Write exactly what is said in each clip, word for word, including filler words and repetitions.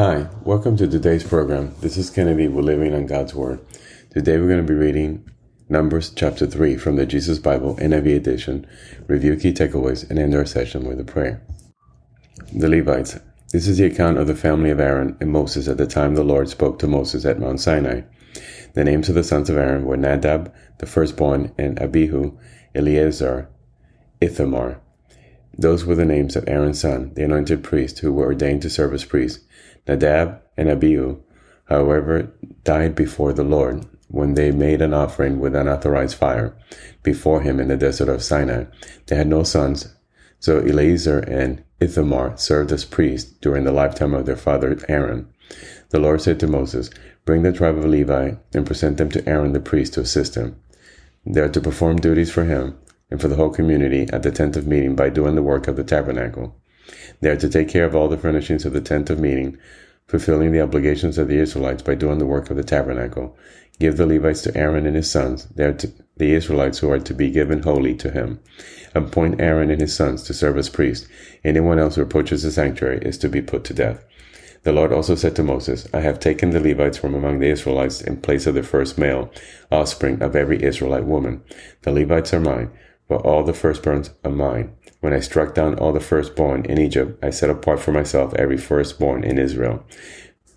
Hi, welcome to today's program. This is Kennedy with Living on God's Word. Today we're going to be reading Numbers chapter three from the Jesus Bible, N I V edition, review key takeaways, and end our session with a prayer. The Levites. This is the account of the family of Aaron and Moses at the time the Lord spoke to Moses at Mount Sinai. The names of the sons of Aaron were Nadab, the firstborn, and Abihu, Eleazar, Ithamar. Those were the names of Aaron's sons, the anointed priests who were ordained to serve as priests. Nadab and Abihu, however, died before the Lord when they made an offering with unauthorized fire before him in the desert of Sinai. They had no sons, so Eleazar and Ithamar served as priests during the lifetime of their father Aaron. The Lord said to Moses, "Bring the tribe of Levi and present them to Aaron the priest to assist him. They are to perform duties for him and for the whole community at the tent of meeting by doing the work of the tabernacle. They are to take care of all the furnishings of the tent of meeting, fulfilling the obligations of the Israelites by doing the work of the tabernacle. Give the Levites to Aaron and his sons. They are to, the Israelites who are to be given wholly to him. Appoint Aaron and his sons to serve as priests. Anyone else who approaches the sanctuary is to be put to death." The Lord also said to Moses, "I have taken the Levites from among the Israelites in place of the first male offspring of every Israelite woman. The Levites are mine, but all the firstborns are mine. When I struck down all the firstborn in Egypt, I set apart for myself every firstborn in Israel,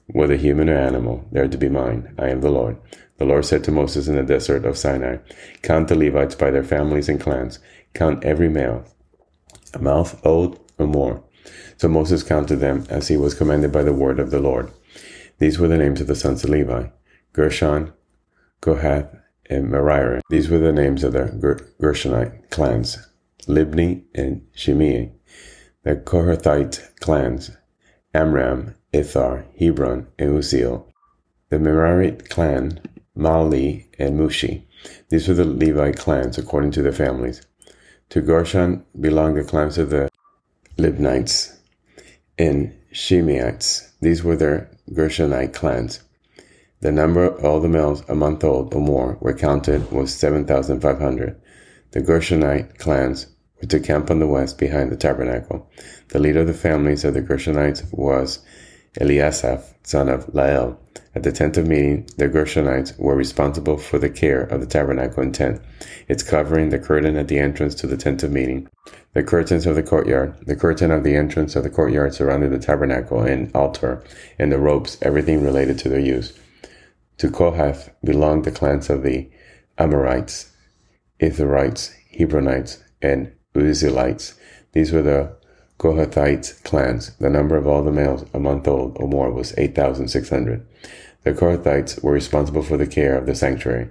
whether human or animal. They are to be mine. I am the Lord." The Lord said to Moses in the desert of Sinai, "Count the Levites by their families and clans. Count every male, a month old or more." So Moses counted them as he was commanded by the word of the Lord. These were the names of the sons of Levi: Gershon, Kohath, and Merari. These were the names of the Ger- Gershonite clans: Libni and Shimei. The Kohathite clans: Amram, Izhar, Hebron, and Uziel. The Merari clan: Mali and Mushi. These were the Levi clans according to their families. To Gershon belonged the clans of the Libnites and Shimeites. These were their Gershonite clans. The number of all the males a month old or more were counted was seven thousand five hundred. The Gershonite clans were to camp on the west behind the tabernacle. The leader of the families of the Gershonites was Eliasaph, son of Lael. At the tent of meeting, the Gershonites were responsible for the care of the tabernacle and tent, its covering, the curtain at the entrance to the tent of meeting, the curtains of the courtyard, the curtain of the entrance of the courtyard surrounding the tabernacle and altar, and the ropes, everything related to their use. To Kohath belonged the clans of the Amorites, Itharites, Hebronites, and Uzielites. These were the Kohathite clans. The number of all the males a month old or more was eight thousand six hundred. The Kohathites were responsible for the care of the sanctuary.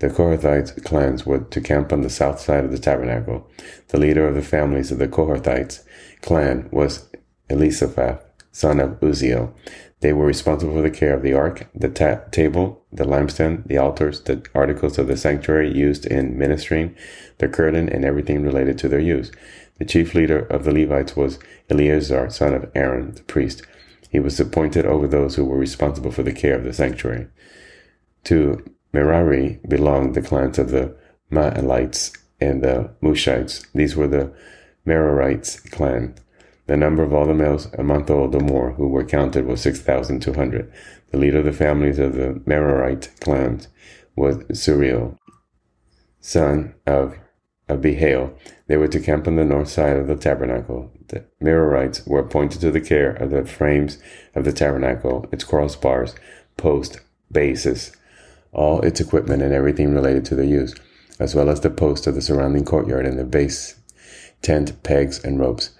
The Kohathite clans were to camp on the south side of the tabernacle. The leader of the families of the Kohathites clan was Eliasaph, son of Uziel. They were responsible for the care of the ark, the ta- table, the lampstand, the altars, the articles of the sanctuary used in ministering, the curtain, and everything related to their use. The chief leader of the Levites was Eleazar, son of Aaron, the priest. He was appointed over those who were responsible for the care of the sanctuary. To Merari belonged the clans of the Maalites and the Mushites. These were the Merarites clan. The number of all the males a month old or more who were counted was six thousand two hundred. The leader of the families of the Merarite clans was Suriel, son of Abihail. They were to camp on the north side of the tabernacle. The Merarites were appointed to the care of the frames of the tabernacle, its crossbars, posts, bases, all its equipment and everything related to their use, as well as the posts of the surrounding courtyard and the base, tent, pegs, and ropes.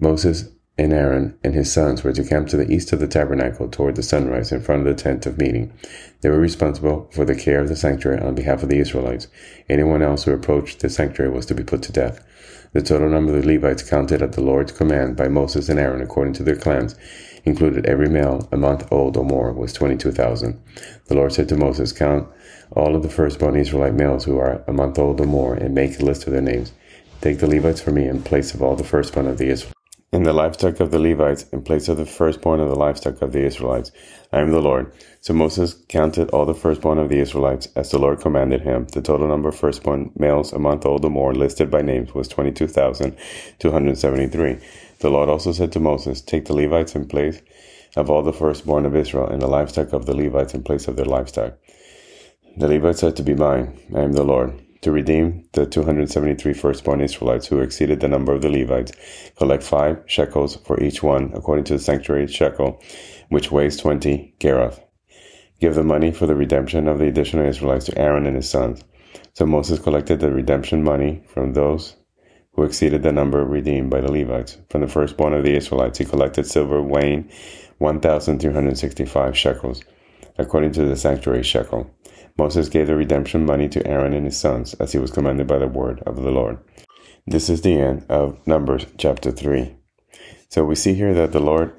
Moses and Aaron and his sons were to camp to the east of the tabernacle toward the sunrise in front of the tent of meeting. They were responsible for the care of the sanctuary on behalf of the Israelites. Anyone else who approached the sanctuary was to be put to death. The total number of the Levites counted at the Lord's command by Moses and Aaron according to their clans, included every male a month old or more, was twenty-two thousand. The Lord said to Moses, "Count all of the firstborn Israelite males who are a month old or more and make a list of their names. Take the Levites for me in place of all the firstborn of the Israelites. In the livestock of the Levites, in place of the firstborn of the livestock of the Israelites. I am the Lord." So Moses counted all the firstborn of the Israelites, as the Lord commanded him. The total number of firstborn males a month old or more, listed by names, was twenty-two thousand two hundred seventy-three. The Lord also said to Moses, "Take the Levites in place of all the firstborn of Israel, and the livestock of the Levites in place of their livestock. The Levites are to be mine, I am the Lord, to redeem the two hundred seventy-three firstborn Israelites who exceeded the number of the Levites. Collect five shekels for each one, according to the sanctuary shekel, which weighs twenty gerahs. Give the money for the redemption of the additional Israelites to Aaron and his sons. So Moses collected the redemption money from those who exceeded the number redeemed by the Levites. From the firstborn of the Israelites, he collected silver weighing one thousand three hundred sixty-five shekels, according to the sanctuary shekel. Moses gave the redemption money to Aaron and his sons, as he was commanded by the word of the Lord. This is the end of Numbers chapter three. So we see here that the Lord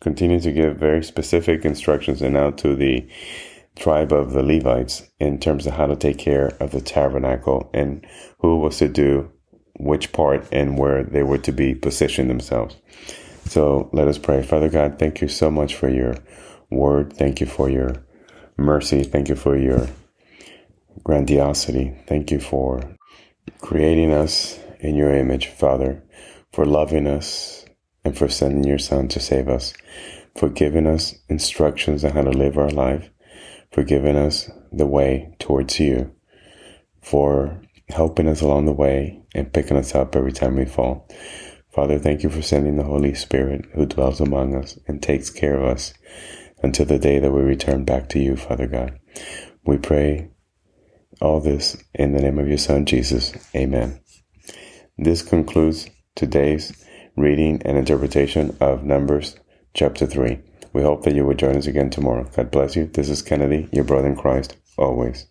continued to give very specific instructions, and now to the tribe of the Levites, in terms of how to take care of the tabernacle and who was to do which part and where they were to be positioned themselves. So let us pray. Father God, thank you so much for your word. Thank you for your mercy. Thank you for your grandiosity. Thank you for creating us in your image, Father, for loving us and for sending your Son to save us, for giving us instructions on how to live our life, for giving us the way towards you, for helping us along the way and picking us up every time we fall. Father, thank you for sending the Holy Spirit who dwells among us and takes care of us until the day that we return back to you, Father God. We pray all this in the name of your Son, Jesus. Amen. This concludes today's reading and interpretation of Numbers chapter three. We hope that you will join us again tomorrow. God bless you. This is Kennedy, your brother in Christ, always.